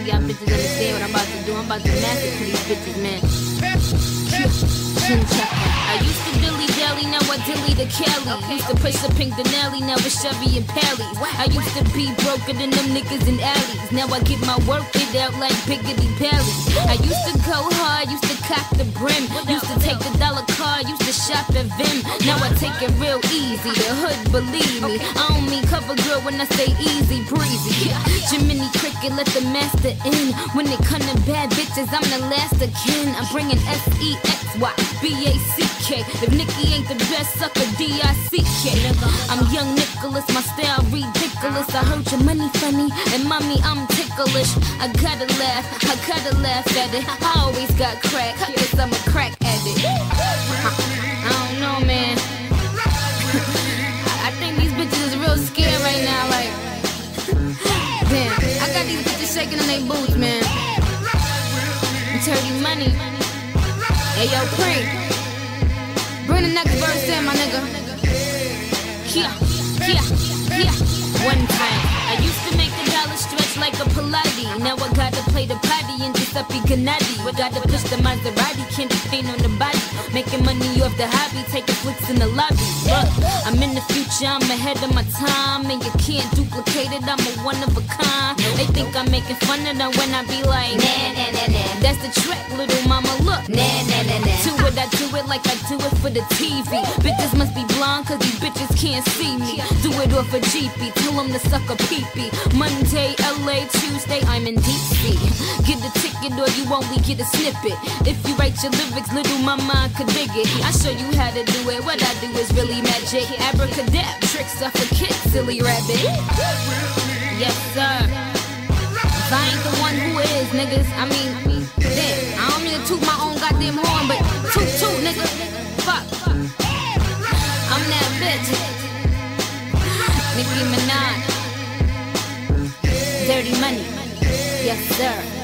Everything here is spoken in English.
mind, y'all bitches understand what I'm about to do. I'm about to master to these bitches, man. I used to Dilly Dally, now I dilly the Kelly. Used to push the pink Denali, now it's Chevy and Pally's. I used to be broker than them niggas in alleys. Now I get my work it out like Piggity Pally. I used to go hard, used to cock the brim. Used to take the dollar card, used to shop at Vim. Now I take it real easy, the hood believe me. I don't mean cover girl when I say easy breezy. Jiminy Cricket, let the master in. When it come to bad bitches, I'm the last of kin. I'm bringing SEXY BACK. If Nicki ain't the best, suck a DICK. I'm young Nicholas, my style ridiculous. I heard your money funny, and mommy, I'm ticklish. I gotta laugh at it. I always got crack, guess I'm a crack addict. I don't know, man. I think these bitches is real scared right now, like. Damn, I got these bitches shaking in their boots, man. Dirty money. Hey, yo, Prank. Bring the next verse in, my nigga. One time, I used to make the dollar stretch like a Pilates. Now I gotta play the potty and Giuseppe Gennady. Gotta push the Maserati, can't be paint on the body. Making money off the hobby, taking flicks in the lobby. Look, I'm in the future, I'm ahead of my time. And you can't duplicate it, I'm a one of a kind. They think I'm making fun of them when I be like, nah, nah, nah, nah. That's the trick, little mama, look. Nah, nah, nah, nah. Do it, I do it like I do it for the TV. Bitches must be blind, cause these bitches can't see me. Do it off a GP, tell them to suck a peepee. Monday, LA, Tuesday, I'm in DC. Get a ticket or you only get a snippet. If you write your lyrics, little mama, I could dig it. I show you how to do it. What I do is really magic. Abracadabra, tricks off a kid, silly rabbit. Yes, sir. If I ain't the one who is, niggas, I mean, damn. I don't mean to toot my own goddamn horn, but toot, nigga. Fuck. I'm that bitch. Nicki Minaj. Dirty money. Yes, sir.